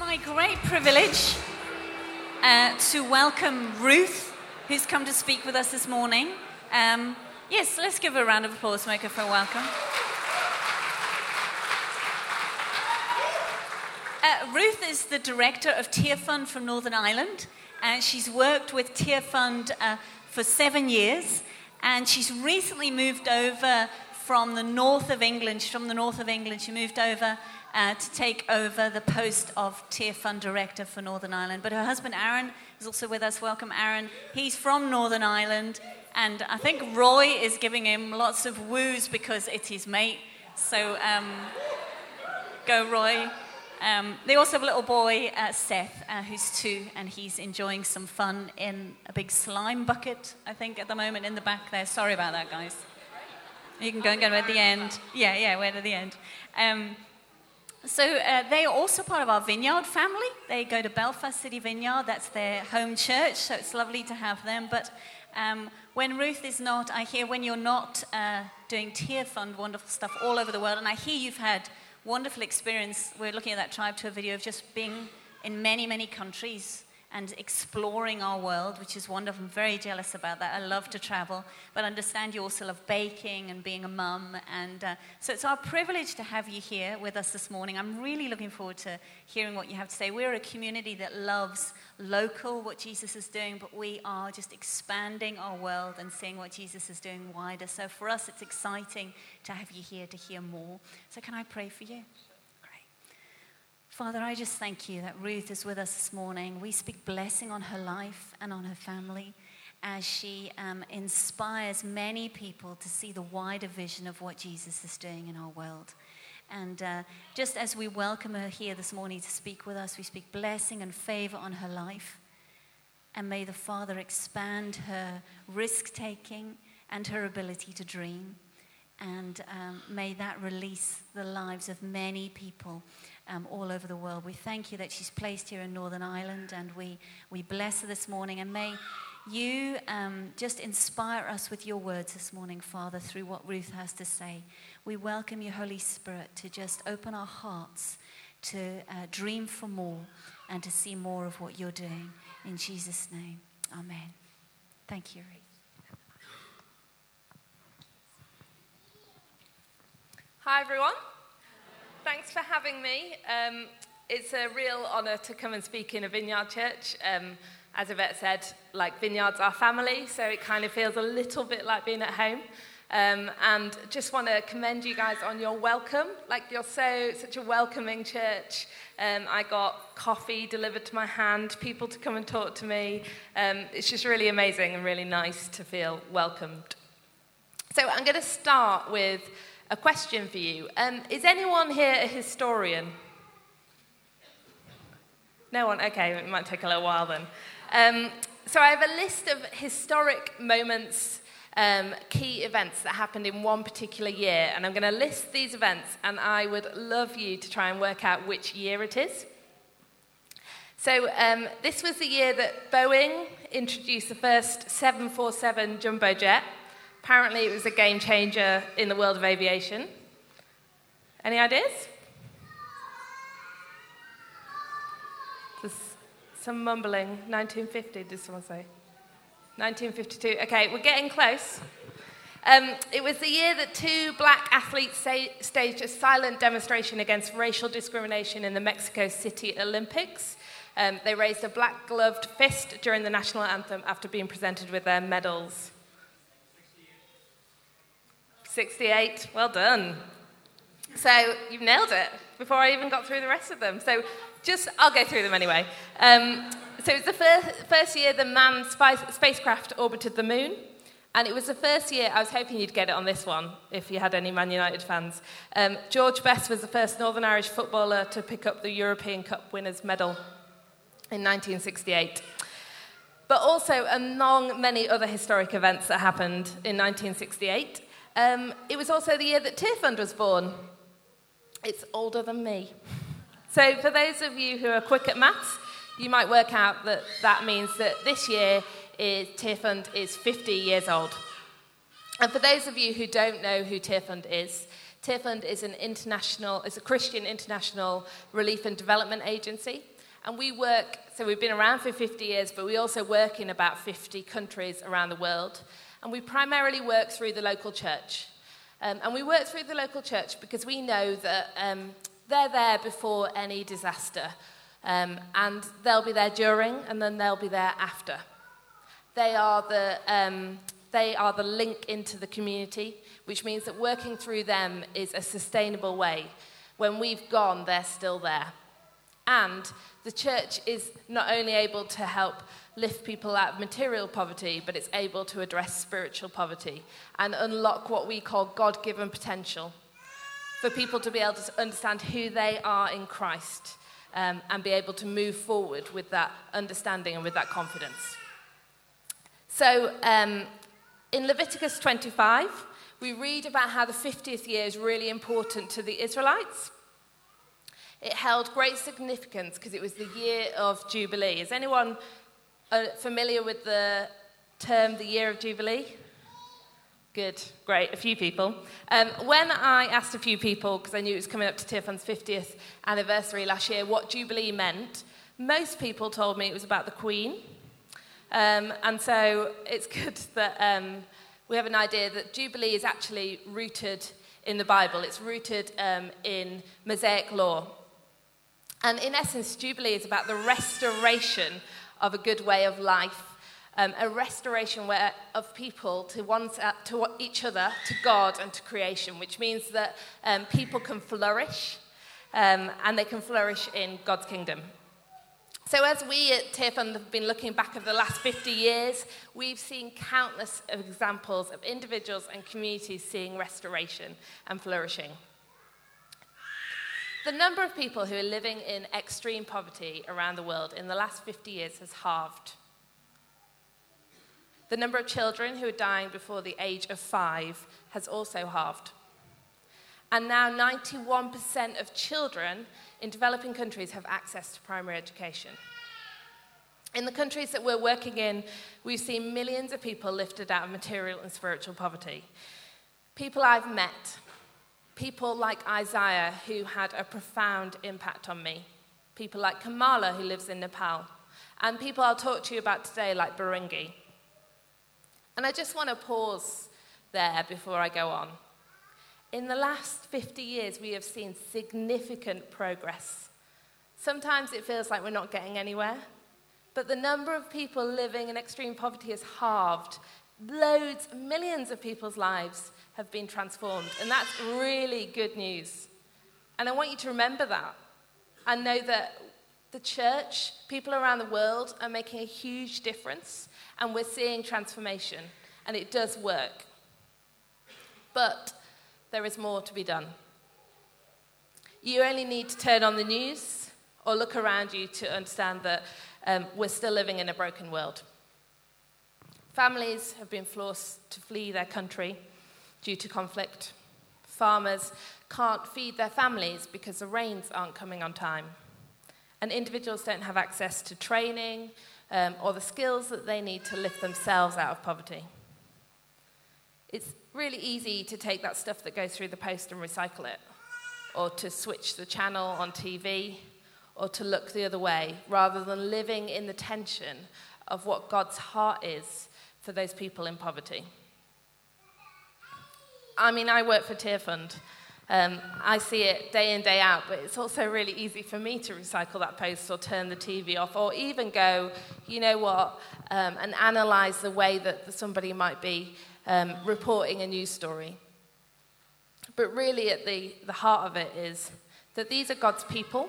my great privilege to welcome Ruth, who's come to speak with us this morning. Yes, let's give her a round of applause, make her feel welcome. Ruth is the director of Tearfund from Northern Ireland, and she's worked with Tearfund for 7 years, and she's recently moved over from the north of England. She moved over to take over the post of Tearfund Director for Northern Ireland. But her husband, Aaron, is also with us. Welcome, Aaron. He's from Northern Ireland, and I think Roy is giving him lots of woos because it's his mate. So, go, Roy. They also have a little boy, Seth, who's 2, and he's enjoying some fun in a big slime bucket, I think, at the moment in the back there. Sorry about that, guys. You can go and go at the end. Yeah, we're at the end. So they are also part of our vineyard family. They go to Belfast City Vineyard. That's their home church, so it's lovely to have them. But when Ruth is not, I hear when you're not doing Tearfund, wonderful stuff all over the world, and I hear you've had wonderful experience. We're looking at that tribe tour video of just being in many, many countries and exploring our world, which is wonderful. I'm very jealous about that. I love to travel, but I understand you also love baking and being a mum. And so it's our privilege to have you here with us this morning. I'm really looking forward to hearing what you have to say. We're a community that loves local, what Jesus is doing, but we are just expanding our world and seeing what Jesus is doing wider. So for us, it's exciting to have you here to hear more. So can I pray for you? Father, I just thank you that Ruth is with us this morning. We speak blessing on her life and on her family as she inspires many people to see the wider vision of what Jesus is doing in our world. And just as we welcome her here this morning to speak with us, we speak blessing and favor on her life. And may the Father expand her risk-taking and her ability to dream. And may that release the lives of many people all over the world. We thank you that she's placed here in Northern Ireland, and we bless her this morning. And may you just inspire us with your words this morning, Father, through what Ruth has to say. We welcome your Holy Spirit to just open our hearts to dream for more and to see more of what you're doing. In Jesus' name, amen. Thank you, Ruth. Hi, everyone. Thanks for having me. It's a real honour to come and speak in a vineyard church. As Yvette said, like, vineyards are family, so it kind of feels a little bit like being at home. And just want to commend you guys on your welcome. Like, you're such a welcoming church. I got coffee delivered to my hand, people to come and talk to me. It's just really amazing and really nice to feel welcomed. So I'm going to start with a question for you. Is anyone here a historian? No one? Okay, it might take a little while then. So I have a list of historic moments, key events that happened in one particular year, and I'm going to list these events, and I would love you to try and work out which year it is. So this was the year that Boeing introduced the first 747 jumbo jet. Apparently, it was a game changer in the world of aviation. Any ideas? There's some mumbling. 1950, did someone say? 1952. Okay, we're getting close. It was the year that 2 black athletes staged a silent demonstration against racial discrimination in the Mexico City Olympics. They raised a black-gloved fist during the national anthem after being presented with their medals. 68, well done. So you've nailed it before I even got through the rest of them. So I'll go through them anyway. So it was the first year the manned spacecraft orbited the moon. And it was the first year, I was hoping you'd get it on this one, if you had any Man United fans. George Best was the first Northern Irish footballer to pick up the European Cup winner's medal in 1968. But also, among many other historic events that happened in 1968... it was also the year that Tearfund was born. It's older than me. So for those of you who are quick at maths, you might work out that that means that this year Tearfund is 50 years old. And for those of you who don't know who Tearfund is, Tearfund is a Christian international relief and development agency. And we work, so we've been around for 50 years, but we also work in about 50 countries around the world. And we primarily work through the local church. And we work through the local church because we know that they're there before any disaster. And they'll be there during, and then they'll be there after. They are the link into the community, which means that working through them is a sustainable way. When we've gone, they're still there. And the church is not only able to help lift people out of material poverty, but it's able to address spiritual poverty and unlock what we call God-given potential for people to be able to understand who they are in Christ, and be able to move forward with that understanding and with that confidence. So in Leviticus 25, we read about how the 50th year is really important to the Israelites. It held great significance because it was the year of Jubilee. Is anyone familiar with the term, the year of Jubilee? Good, great, a few people. When I asked a few people, because I knew it was coming up to Tearfund's 50th anniversary last year, what Jubilee meant, most people told me it was about the Queen. And so it's good that we have an idea that Jubilee is actually rooted in the Bible. It's rooted in Mosaic law. And in essence, Jubilee is about the restoration of a good way of life. A restoration of people to each other, to God, and to creation, which means that people can flourish, and they can flourish in God's kingdom. So as we at Tearfund have been looking back over the last 50 years, we've seen countless examples of individuals and communities seeing restoration and flourishing. The number of people who are living in extreme poverty around the world in the last 50 years has halved. The number of children who are dying before the age of 5 has also halved. And now 91% of children in developing countries have access to primary education. In the countries that we're working in, we've seen millions of people lifted out of material and spiritual poverty. People I've met, people like Isaiah, who had a profound impact on me, people like Kamala, who lives in Nepal, and people I'll talk to you about today like Birungi. And I just want to pause there before I go on. In the last 50 years, we have seen significant progress. Sometimes it feels like we're not getting anywhere, but the number of people living in extreme poverty has halved. Millions of people's lives have been transformed, and that's really good news. And I want you to remember that. I know that the church, people around the world, are making a huge difference, and we're seeing transformation, and it does work. But there is more to be done. You only need to turn on the news or look around you to understand that we're still living in a broken world. Families have been forced to flee their country due to conflict. Farmers can't feed their families because the rains aren't coming on time. And individuals don't have access to training or the skills that they need to lift themselves out of poverty. It's really easy to take that stuff that goes through the post and recycle it, or to switch the channel on TV, or to look the other way, rather than living in the tension of what God's heart is for those people in poverty. I mean, I work for Tearfund. I see it day in, day out, but it's also really easy for me to recycle that post or turn the TV off or even go, you know what, and analyse the way that somebody might be reporting a news story. But really at the heart of it is that these are God's people,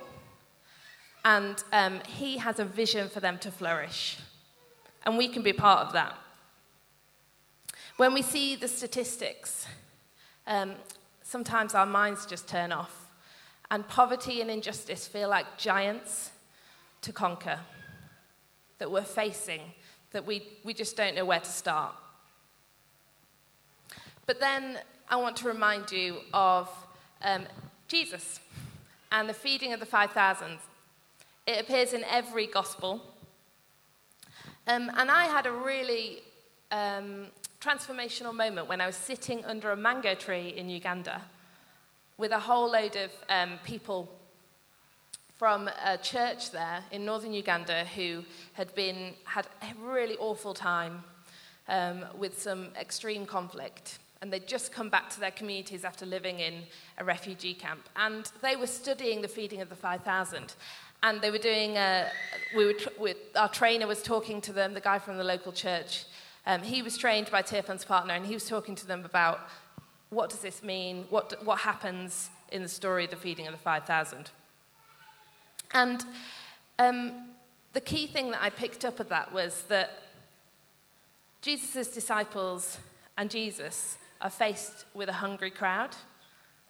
and he has a vision for them to flourish. And we can be part of that. When we see the statistics, sometimes our minds just turn off, and poverty and injustice feel like giants to conquer, that we're facing, that we just don't know where to start. But then I want to remind you of Jesus and the feeding of the 5,000. It appears in every gospel. And I had a really transformational moment when I was sitting under a mango tree in Uganda with a whole load of people from a church there in northern Uganda who had a really awful time with some extreme conflict. And they'd just come back to their communities after living in a refugee camp. And they were studying the feeding of the 5,000. And they were doing our trainer was talking to them, the guy from the local church. He was trained by Tearfund's partner, and he was talking to them about what does this mean, what happens in the story of the feeding of the 5,000. And the key thing that I picked up at that was that Jesus' disciples and Jesus are faced with a hungry crowd.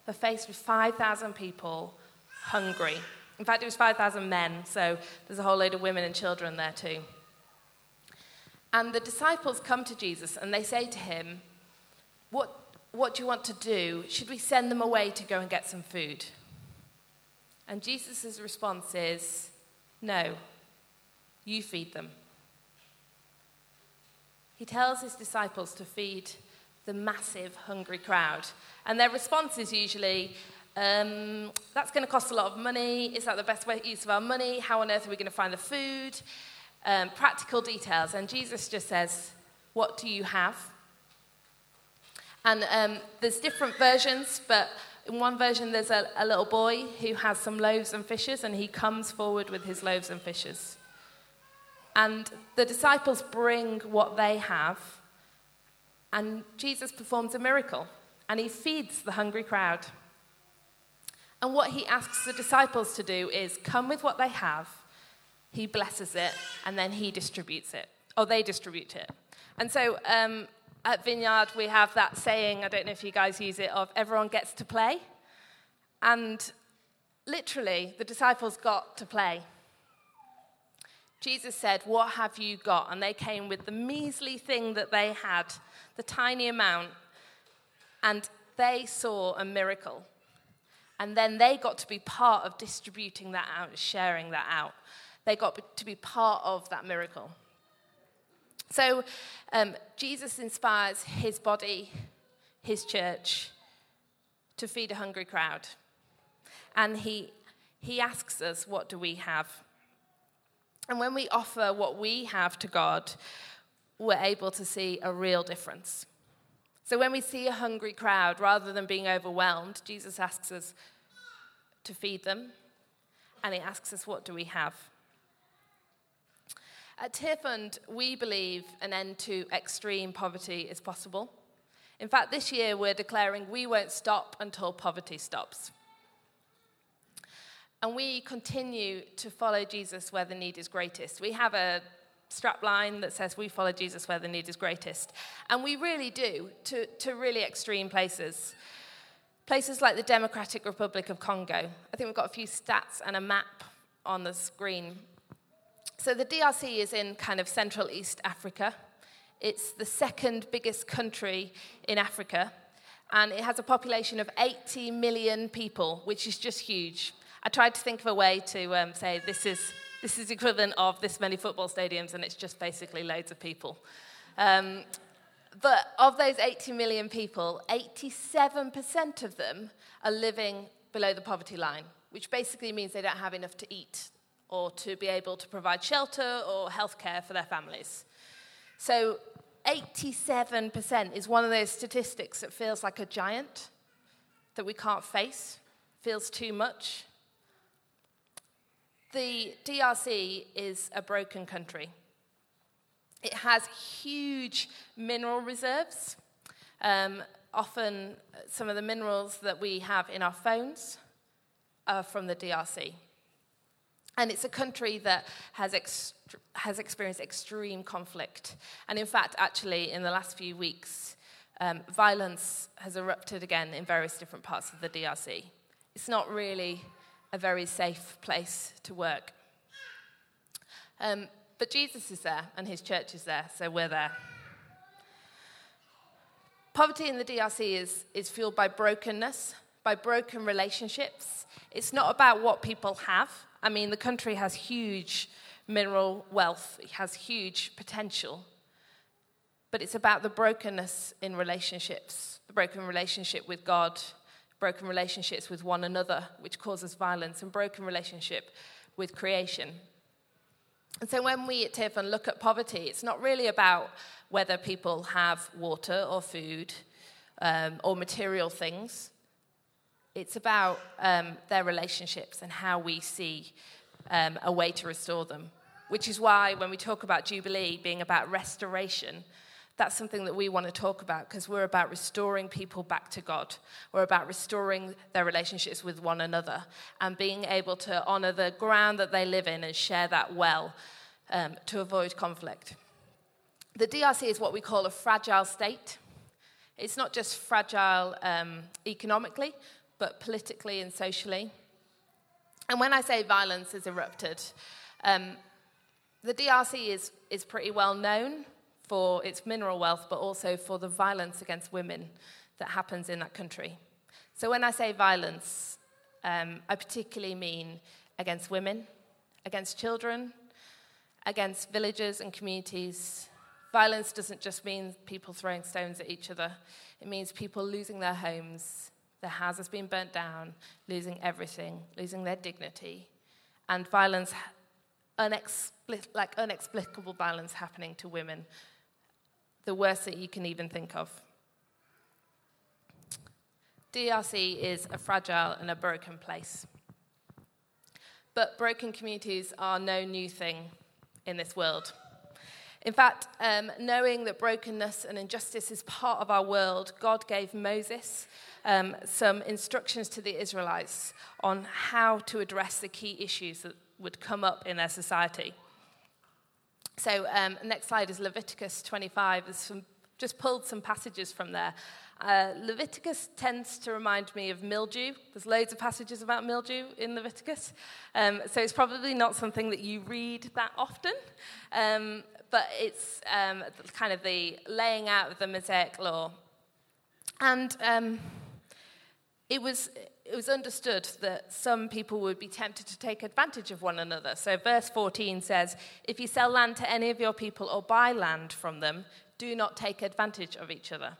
They're faced with 5,000 people hungry. In fact, it was 5,000 men, so there's a whole load of women and children there too. And the disciples come to Jesus and they say to him, what do you want to do? Should we send them away to go and get some food? And Jesus' response is, no, you feed them. He tells his disciples to feed the massive hungry crowd. And their response is usually, that's going to cost a lot of money. Is that the best use of our money? How on earth are we going to find the food? Practical details. And Jesus just says, what do you have? And there's different versions, but in one version, there's a little boy who has some loaves and fishes, and he comes forward with his loaves and fishes. And the disciples bring what they have, and Jesus performs a miracle, and he feeds the hungry crowd. And what he asks the disciples to do is come with what they have, he blesses it, and then he distributes it, or they distribute it. And so at Vineyard, we have that saying, I don't know if you guys use it, of everyone gets to play. And literally, the disciples got to play. Jesus said, what have you got? And they came with the measly thing that they had, the tiny amount, and they saw a miracle. And then they got to be part of distributing that out, sharing that out. They got to be part of that miracle. So Jesus inspires his body, his church, to feed a hungry crowd. And he asks us, what do we have? And when we offer what we have to God, we're able to see a real difference. So when we see a hungry crowd, rather than being overwhelmed, Jesus asks us to feed them. And he asks us, what do we have? At Tearfund, we believe an end to extreme poverty is possible. In fact, this year we're declaring we won't stop until poverty stops. And we continue to follow Jesus where the need is greatest. We have a strap line that says we follow Jesus where the need is greatest. And we really do, to really extreme places. Places like the Democratic Republic of Congo. I think we've got a few stats and a map on the screen. So the DRC is in kind of Central East Africa. It's the second biggest country in Africa. And it has a population of 80 million people, which is just huge. I tried to think of a way to say this is equivalent of this many football stadiums, and it's just basically loads of people. But of those 80 million people, 87% of them are living below the poverty line, which basically means they don't have enough to eat or to be able to provide shelter or healthcare for their families. So 87% is one of those statistics that feels like a giant, that we can't face, feels too much. The DRC is a broken country. It has huge mineral reserves. Often some of the minerals that we have in our phones are from the DRC. And it's a country that has experienced extreme conflict. And in fact, actually, in the last few weeks, violence has erupted again in various different parts of the DRC. It's not really a very safe place to work. But Jesus is there, and his church is there, so we're there. Poverty in the DRC is fueled by brokenness, by broken relationships. It's not about what people have. I mean, the country has huge mineral wealth. It has huge potential. But it's about the brokenness in relationships, the broken relationship with God, broken relationships with one another, which causes violence, and broken relationship with creation. And so when we at Tearfund look at poverty, it's not really about whether people have water or food or material things. It's about their relationships and how we see a way to restore them, which is why when we talk about Jubilee being about restoration, that's something that we want to talk about, because we're about restoring people back to God. We're about restoring their relationships with one another and being able to honour the ground that they live in and share that well to avoid conflict. The DRC is what we call a fragile state. It's not just fragile economically, but politically and socially. And when I say violence has erupted, the DRC is pretty well known for its mineral wealth, but also for the violence against women that happens in that country. So when I say violence, I particularly mean against women, against children, against villages and communities. Violence doesn't just mean people throwing stones at each other. It means people losing their homes, their houses being burnt down, losing everything, losing their dignity, and violence, unexplicable violence happening to women, the worst that you can even think of. DRC is a fragile and a broken place. But broken communities are no new thing in this world. In fact, knowing that brokenness and injustice is part of our world, God gave Moses some instructions to the Israelites on how to address the key issues that would come up in their society. So next slide is Leviticus 25. Just pulled some passages from there. Leviticus tends to remind me of mildew. There's loads of passages about mildew in Leviticus. So it's probably not something that you read that often. But it's kind of the laying out of the Mosaic law. And it was understood that some people would be tempted to take advantage of one another. So verse 14 says, "If you sell land to any of your people or buy land from them, do not take advantage of each other."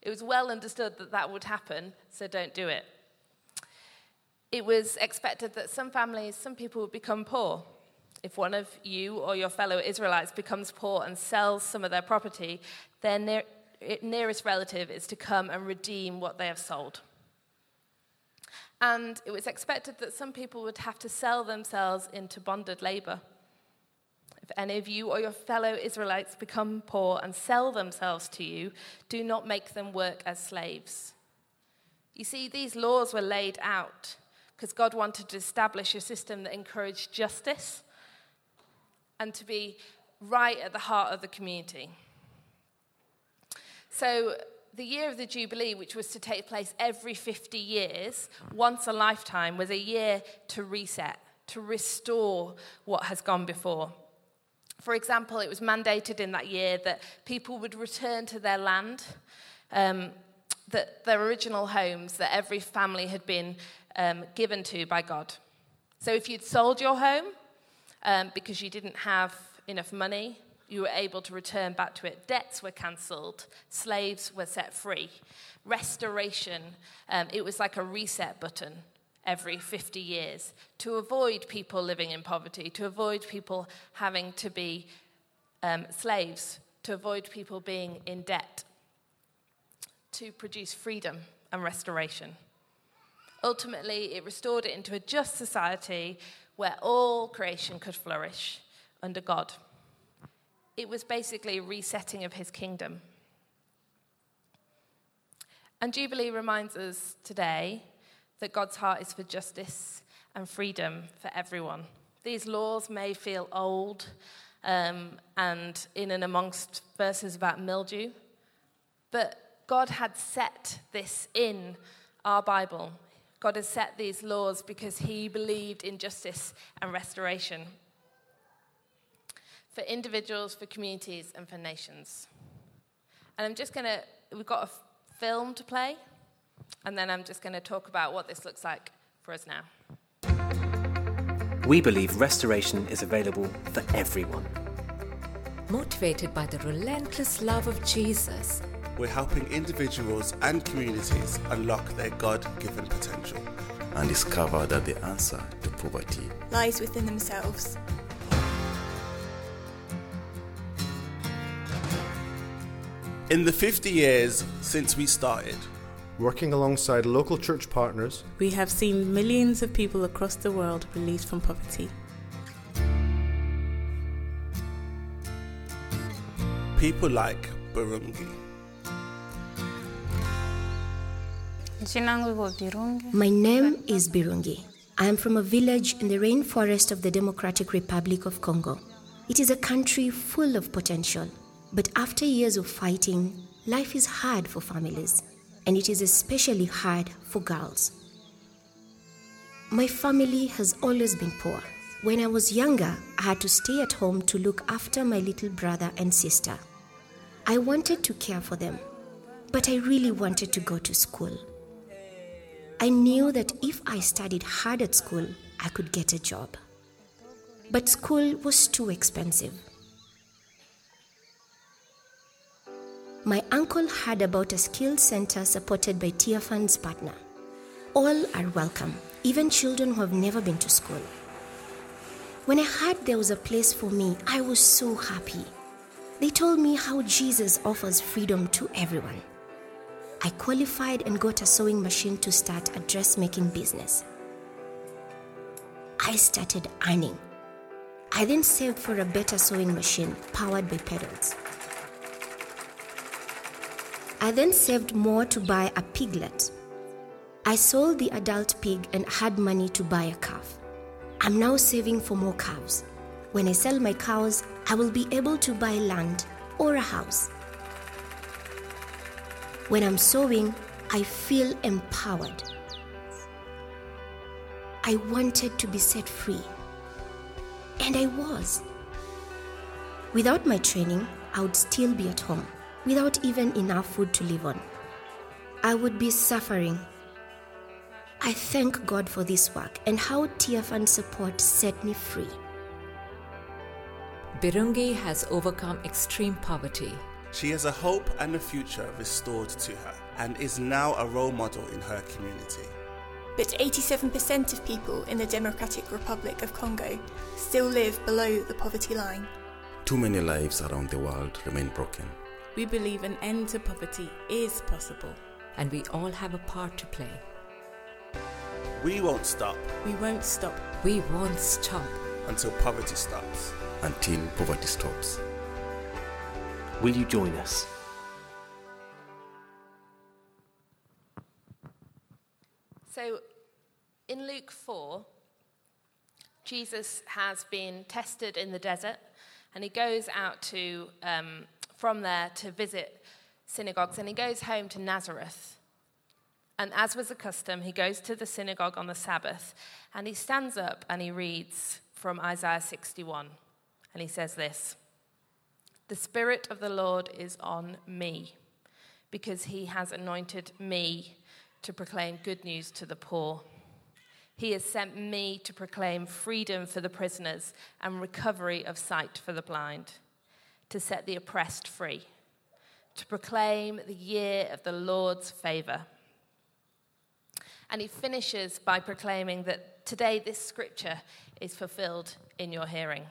It was well understood that that would happen, so don't do it. It was expected that some people would become poor. If one of you or your fellow Israelites becomes poor and sells some of their property, their nearest relative is to come and redeem what they have sold. And it was expected that some people would have to sell themselves into bonded labor. If any of you or your fellow Israelites become poor and sell themselves to you, do not make them work as slaves. You see, these laws were laid out because God wanted to establish a system that encouraged justice and to be right at the heart of the community. So the year of the Jubilee, which was to take place every 50 years, once a lifetime, was a year to reset, to restore what has gone before. For example, it was mandated in that year that people would return to their land, that their original homes that every family had been given to by God. So if you'd sold your home, because you didn't have enough money, you were able to return back to it. Debts were cancelled. Slaves were set free. Restoration, it was like a reset button every 50 years to avoid people living in poverty, to avoid people having to be slaves, to avoid people being in debt, to produce freedom and restoration. Ultimately, it restored it into a just society where all creation could flourish under God. It was basically a resetting of his kingdom. And Jubilee reminds us today that God's heart is for justice and freedom for everyone. These laws may feel old and in and amongst verses about mildew, but God had set this in our Bible. God has set these laws because he believed in justice and restoration for individuals, for communities, and for nations. And we've got a film to play, and then I'm just going to talk about what this looks like for us now. We believe restoration is available for everyone. Motivated by the relentless love of Jesus, we're helping individuals and communities unlock their God-given potential and discover that the answer to poverty lies within themselves. In the 50 years since we started, working alongside local church partners, we have seen millions of people across the world released from poverty. People like Birungi. My name is Birungi. I am from a village in the rainforest of the Democratic Republic of Congo. It is a country full of potential, but after years of fighting, life is hard for families. And it is especially hard for girls. My family has always been poor. When I was younger, I had to stay at home to look after my little brother and sister. I wanted to care for them, but I really wanted to go to school. I knew that if I studied hard at school, I could get a job. But school was too expensive. My uncle heard about a skills center supported by Tearfund's partner. All are welcome, even children who have never been to school. When I heard there was a place for me, I was so happy. They told me how Jesus offers freedom to everyone. I qualified and got a sewing machine to start a dressmaking business. I started earning. I then saved for a better sewing machine powered by pedals. I then saved more to buy a piglet. I sold the adult pig and had money to buy a calf. I'm now saving for more calves. When I sell my cows, I will be able to buy land or a house. When I'm sewing, I feel empowered. I wanted to be set free. And I was. Without my training, I would still be at home, without even enough food to live on. I would be suffering. I thank God for this work and how Tearfund support set me free. Birungi has overcome extreme poverty. She has a hope and a future restored to her and is now a role model in her community. But 87% of people in the Democratic Republic of Congo still live below the poverty line. Too many lives around the world remain broken. We believe an end to poverty is possible. And we all have a part to play. We won't stop. We won't stop. We won't stop. Until poverty stops. Until poverty stops. Will you join us? So, in Luke 4, Jesus has been tested in the desert. And he goes out to... from there to visit synagogues, and he goes home to Nazareth. And as was the custom, he goes to the synagogue on the Sabbath, and he stands up and he reads from Isaiah 61, and he says this: "The Spirit of the Lord is on me, because he has anointed me to proclaim good news to the poor. He has sent me to proclaim freedom for the prisoners and recovery of sight for the blind, to set the oppressed free, to proclaim the year of the Lord's favor." And he finishes by proclaiming that today this scripture is fulfilled in your hearing.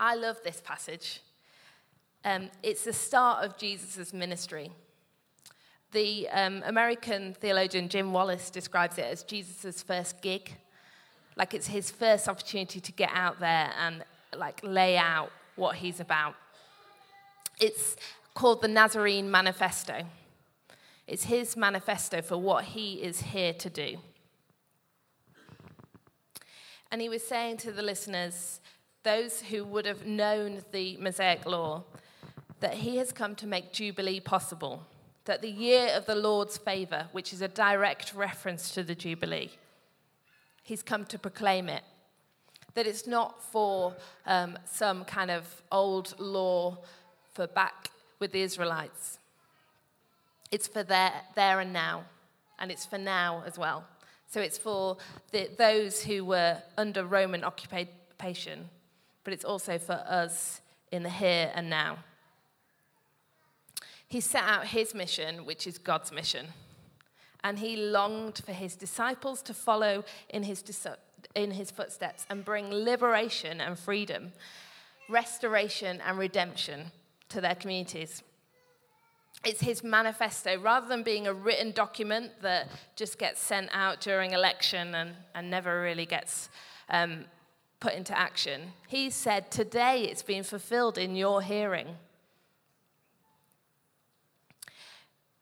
I love this passage. It's the start of Jesus' ministry. The American theologian Jim Wallace describes it as Jesus' first gig. Like, it's his first opportunity to get out there and lay out what he's about. It's called the Nazarene Manifesto. It's his manifesto for what he is here to do. And he was saying to the listeners, those who would have known the Mosaic Law, that he has come to make Jubilee possible, that the year of the Lord's favor, which is a direct reference to the Jubilee, he's come to proclaim it. That it's not for some kind of old law for back with the Israelites. It's for there and now. And it's for now as well. So it's for those who were under Roman occupation. But it's also for us in the here and now. He set out his mission, which is God's mission. And he longed for his disciples to follow in his footsteps and bring liberation and freedom, restoration and redemption to their communities. It's his manifesto. Rather than being a written document that just gets sent out during election and never really gets put into action, he said, today it's been fulfilled in your hearing.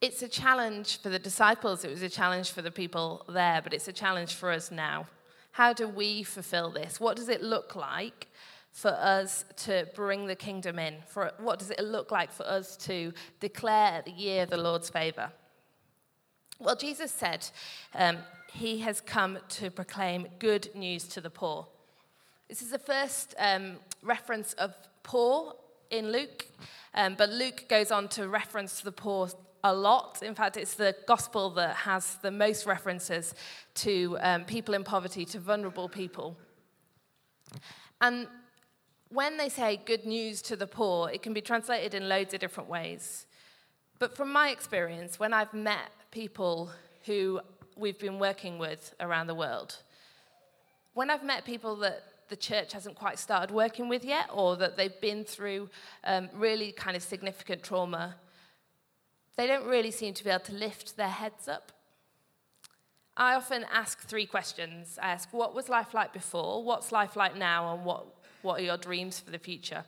It's a challenge for the disciples. It was a challenge for the people there, but it's a challenge for us now. How do we fulfill this? What does it look like for us to bring the kingdom in? What does it look like for us to declare the year of the Lord's favor? Well, Jesus said he has come to proclaim good news to the poor. This is the first reference of poor in Luke, but Luke goes on to reference the poor a lot. In fact, it's the gospel that has the most references to people in poverty, to vulnerable people. And when they say good news to the poor, it can be translated in loads of different ways. But from my experience, when I've met people who we've been working with around the world, when I've met people that the church hasn't quite started working with yet, or that they've been through really kind of significant trauma, they don't really seem to be able to lift their heads up. I often ask three questions. I ask, what was life like before? What's life like now? And what are your dreams for the future?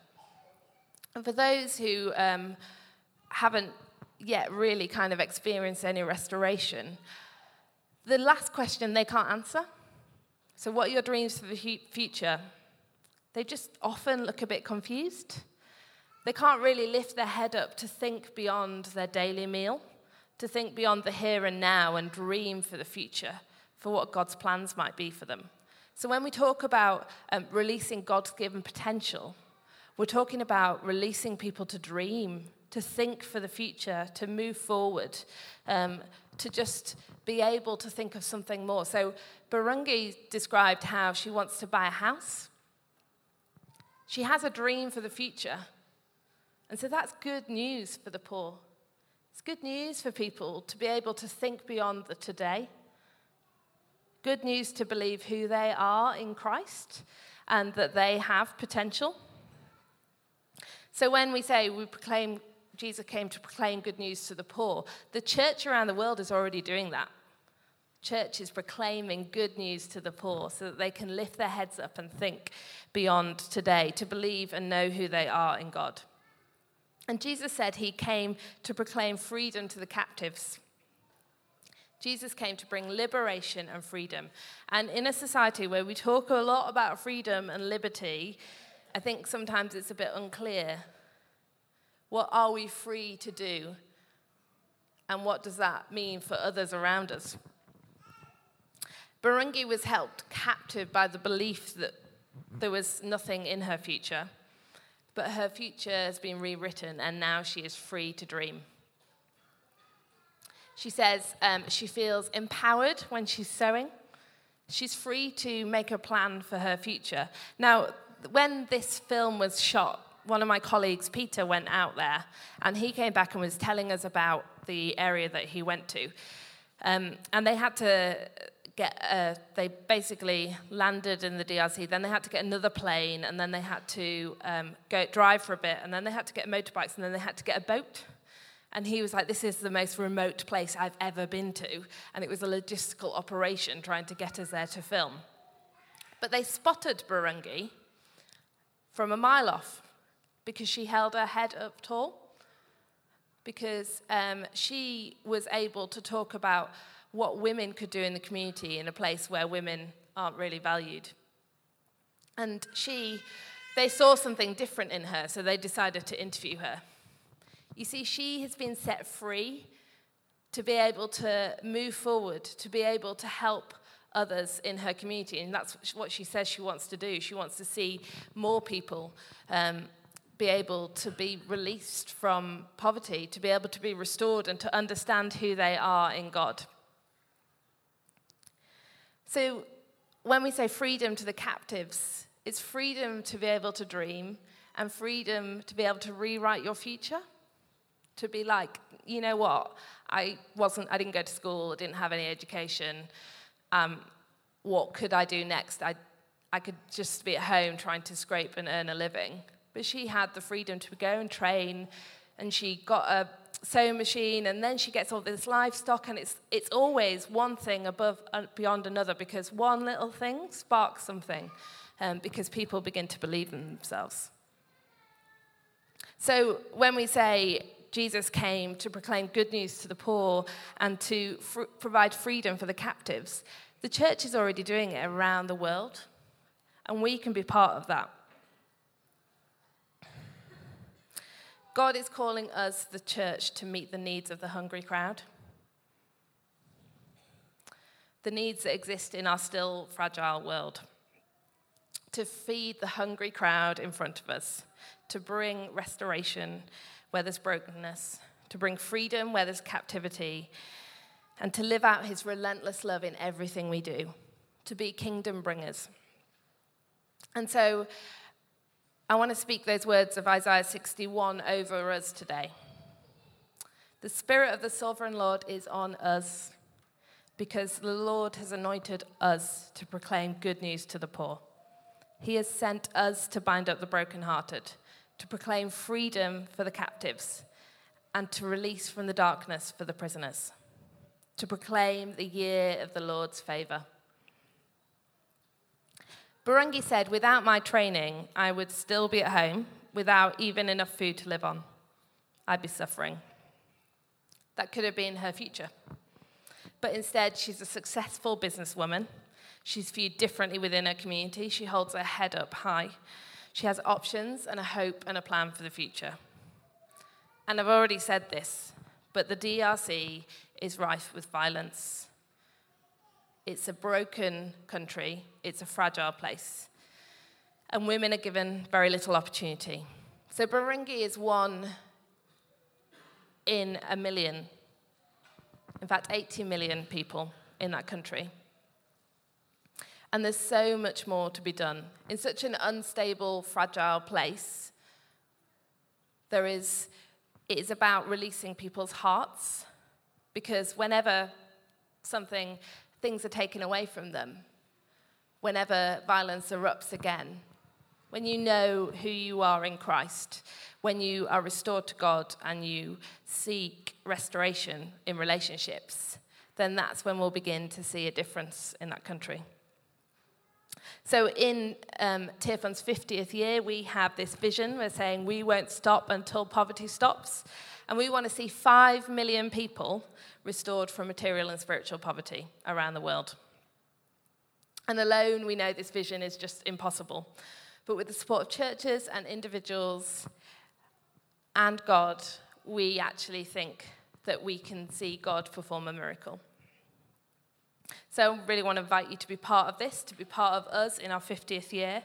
And for those who haven't yet really kind of experienced any restoration, the last question they can't answer. So what are your dreams for the future? They just often look a bit confused. They can't really lift their head up to think beyond their daily meal, to think beyond the here and now and dream for the future, for what God's plans might be for them. So when we talk about releasing God's given potential, we're talking about releasing people to dream, to think for the future, to move forward, to just be able to think of something more. So Birungi described how she wants to buy a house. She has a dream for the future. And so that's good news for the poor. It's good news for people to be able to think beyond the today. Good news to believe who they are in Christ and that they have potential. So when we say we proclaim Jesus came to proclaim good news to the poor, the church around the world is already doing that. Church is proclaiming good news to the poor so that they can lift their heads up and think beyond today, to believe and know who they are in God. And Jesus said he came to proclaim freedom to the captives. Jesus came to bring liberation and freedom. And in a society where we talk a lot about freedom and liberty, I think sometimes it's a bit unclear. What are we free to do? And what does that mean for others around us? Birungi was held captive by the belief that there was nothing in her future. But her future has been rewritten, and now she is free to dream. She says she feels empowered when she's sewing. She's free to make a plan for her future. Now, when this film was shot, one of my colleagues, Peter, went out there, and he came back and was telling us about the area that he went to. And they had to they basically landed in the DRC, then they had to get another plane, and then they had to drive for a bit, and then they had to get motorbikes, and then they had to get a boat. And he was like, this is the most remote place I've ever been to. And it was a logistical operation trying to get us there to film. But they spotted Birungi from a mile off because she held her head up tall, because she was able to talk about what women could do in the community in a place where women aren't really valued. And they saw something different in her, so they decided to interview her. You see, she has been set free to be able to move forward, to be able to help others in her community, and that's what she says she wants to do. She wants to see more people be able to be released from poverty, to be able to be restored, and to understand who they are in God. So when we say freedom to the captives, it's freedom to be able to dream and freedom to be able to rewrite your future. to be like, you know what, I didn't go to school, I didn't have any education, what could I do next? I could just be at home trying to scrape and earn a living. But she had the freedom to go and train, and she got a sewing machine, and then she gets all this livestock, and it's always one thing above and beyond another, because one little thing sparks something, because people begin to believe in themselves. So when we say Jesus came to proclaim good news to the poor and to provide freedom for the captives, the church is already doing it around the world, and we can be part of that. God is calling us, the church, to meet the needs of the hungry crowd. The needs that exist in our still fragile world. To feed the hungry crowd in front of us. To bring restoration where there's brokenness. To bring freedom where there's captivity. And to live out his relentless love in everything we do. To be kingdom bringers. And so I want to speak those words of Isaiah 61 over us today. The Spirit of the Sovereign Lord is on us, because the Lord has anointed us to proclaim good news to the poor. He has sent us to bind up the brokenhearted, to proclaim freedom for the captives, and to release from the darkness for the prisoners, to proclaim the year of the Lord's favor. Birungi said, without my training, I would still be at home without even enough food to live on. I'd be suffering. That could have been her future. But instead, she's a successful businesswoman. She's viewed differently within her community. She holds her head up high. She has options and a hope and a plan for the future. And I've already said this, but the DRC is rife with violence. It's a broken country, it's a fragile place, and women are given very little opportunity. So Birungi is 1 in 1 million, in fact 80 million people in that country. And there's so much more to be done. In such an unstable, fragile place, it is about releasing people's hearts, because whenever things are taken away from them, whenever violence erupts again, when you know who you are in Christ, when you are restored to God and you seek restoration in relationships, then that's when we'll begin to see a difference in that country. So in Tearfund's 50th year, we have this vision. We're saying we won't stop until poverty stops. And we want to see 5 million people restored from material and spiritual poverty around the world. And alone, we know this vision is just impossible. But with the support of churches and individuals and God, we actually think that we can see God perform a miracle. So I really want to invite you to be part of this, to be part of us in our 50th year.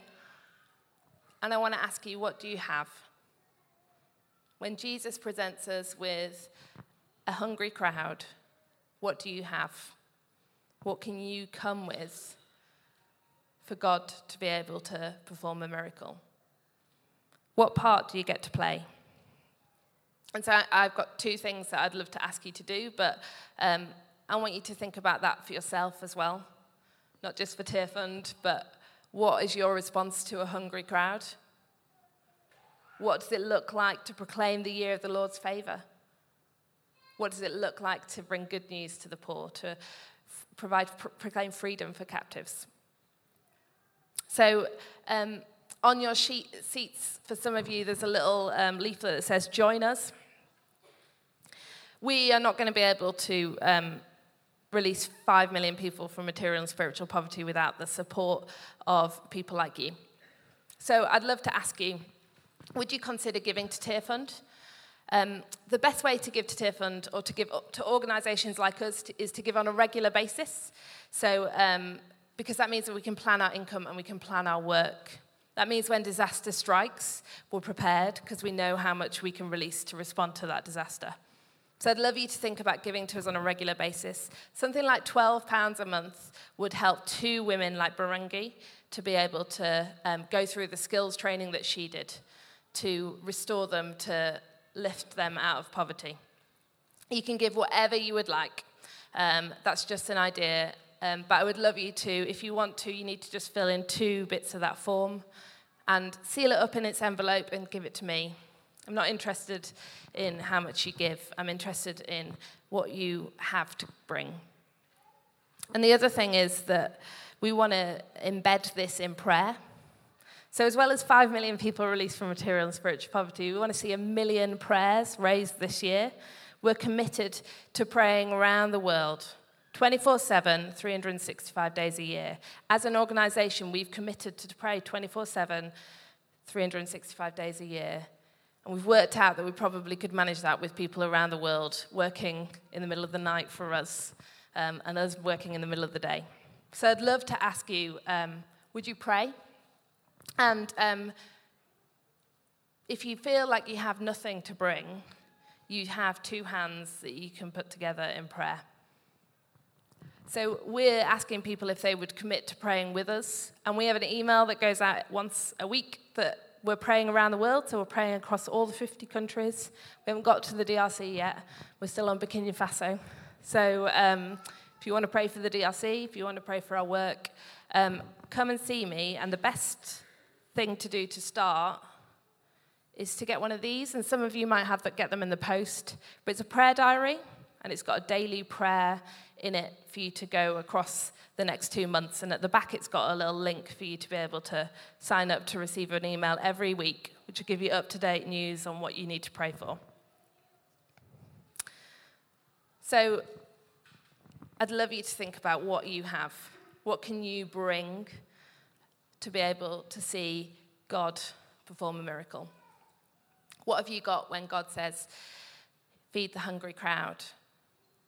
And I want to ask you, what do you have? When Jesus presents us with a hungry crowd, what do you have? What can you come with for God to be able to perform a miracle? What part do you get to play? And so I've got 2 things that I'd love to ask you to do, but I want you to think about that for yourself as well, not just for Tearfund, but what is your response to a hungry crowd? What does it look like to proclaim the year of the Lord's favor? What does it look like to bring good news to the poor, to proclaim freedom for captives? So on your seats, for some of you, there's a little leaflet that says, join us. We are not going to be able to release 5 million people from material and spiritual poverty without the support of people like you. So I'd love to ask you, would you consider giving to Tearfund? The best way to give to Tearfund or to give up to organisations like us is to give on a regular basis. So, because that means that we can plan our income and we can plan our work. That means when disaster strikes, we're prepared because we know how much we can release to respond to that disaster. So I'd love you to think about giving to us on a regular basis. Something like £12 a month would help 2 women like Birungi to be able to go through the skills training that she did, to restore them to lift them out of poverty. You can give whatever you would like. That's just an idea. But I would love you to, if you want to, you need to just fill in 2 bits of that form and seal it up in its envelope and give it to me. I'm not interested in how much you give. I'm interested in what you have to bring. And the other thing is that we want to embed this in prayer. So as well as 5 million people released from material and spiritual poverty, we want to see 1 million prayers raised this year. We're committed to praying around the world, 24/7, 365 days a year. As an organisation, we've committed to pray 24/7, 365 days a year. And we've worked out that we probably could manage that with people around the world working in the middle of the night for us, and us working in the middle of the day. So I'd love to ask you, would you pray? And if you feel like you have nothing to bring, you have 2 hands that you can put together in prayer. So we're asking people if they would commit to praying with us. And we have an email that goes out once a week that we're praying around the world, so we're praying across all the 50 countries. We haven't got to the DRC yet. We're still on Burkina Faso. So if you want to pray for the DRC, if you want to pray for our work, come and see me. And the best thing to do to start is to get one of these. And some of you might have that, get them in the post. But it's a prayer diary, and it's got a daily prayer in it for you to go across the next 2 months. And at the back, it's got a little link for you to be able to sign up to receive an email every week, which will give you up-to-date news on what you need to pray for. So I'd love you to think about what you have. What can you bring to be able to see God perform a miracle? What have you got when God says, feed the hungry crowd?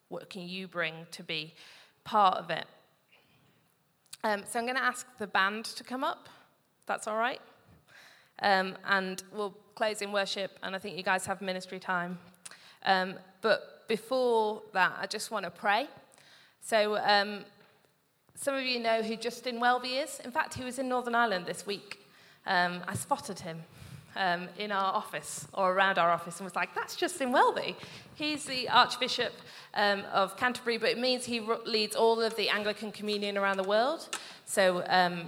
What can you bring to be part of it? So I'm going to ask the band to come up. That's all right. And we'll close in worship, and I think you guys have ministry time. But before that, I just want to pray. So some of you know who Justin Welby is. In fact, he was in Northern Ireland this week. I spotted him in our office, or around our office, and was like, that's Justin Welby. He's the Archbishop of Canterbury, but it means he leads all of the Anglican Communion around the world. So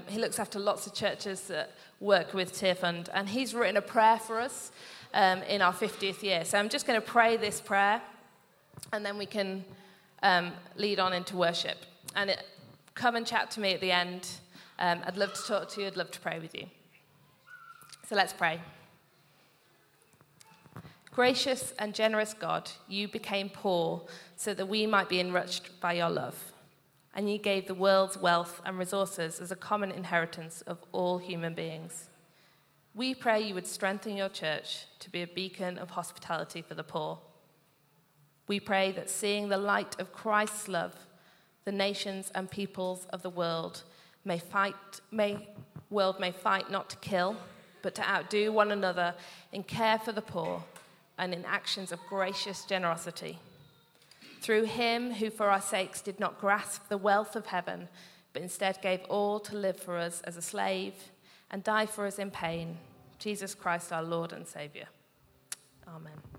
he looks after lots of churches that work with Tearfund, and he's written a prayer for us in our 50th year. So I'm just going to pray this prayer, and then we can lead on into worship. And come and chat to me at the end. I'd love to talk to you. I'd love to pray with you. So let's pray. Gracious and generous God, you became poor so that we might be enriched by your love. And you gave the world's wealth and resources as a common inheritance of all human beings. We pray you would strengthen your church to be a beacon of hospitality for the poor. We pray that seeing the light of Christ's love, the nations and peoples of the world may fight not to kill, but to outdo one another in care for the poor and in actions of gracious generosity. Through him who for our sakes did not grasp the wealth of heaven, but instead gave all to live for us as a slave and die for us in pain, Jesus Christ our Lord and Saviour. Amen.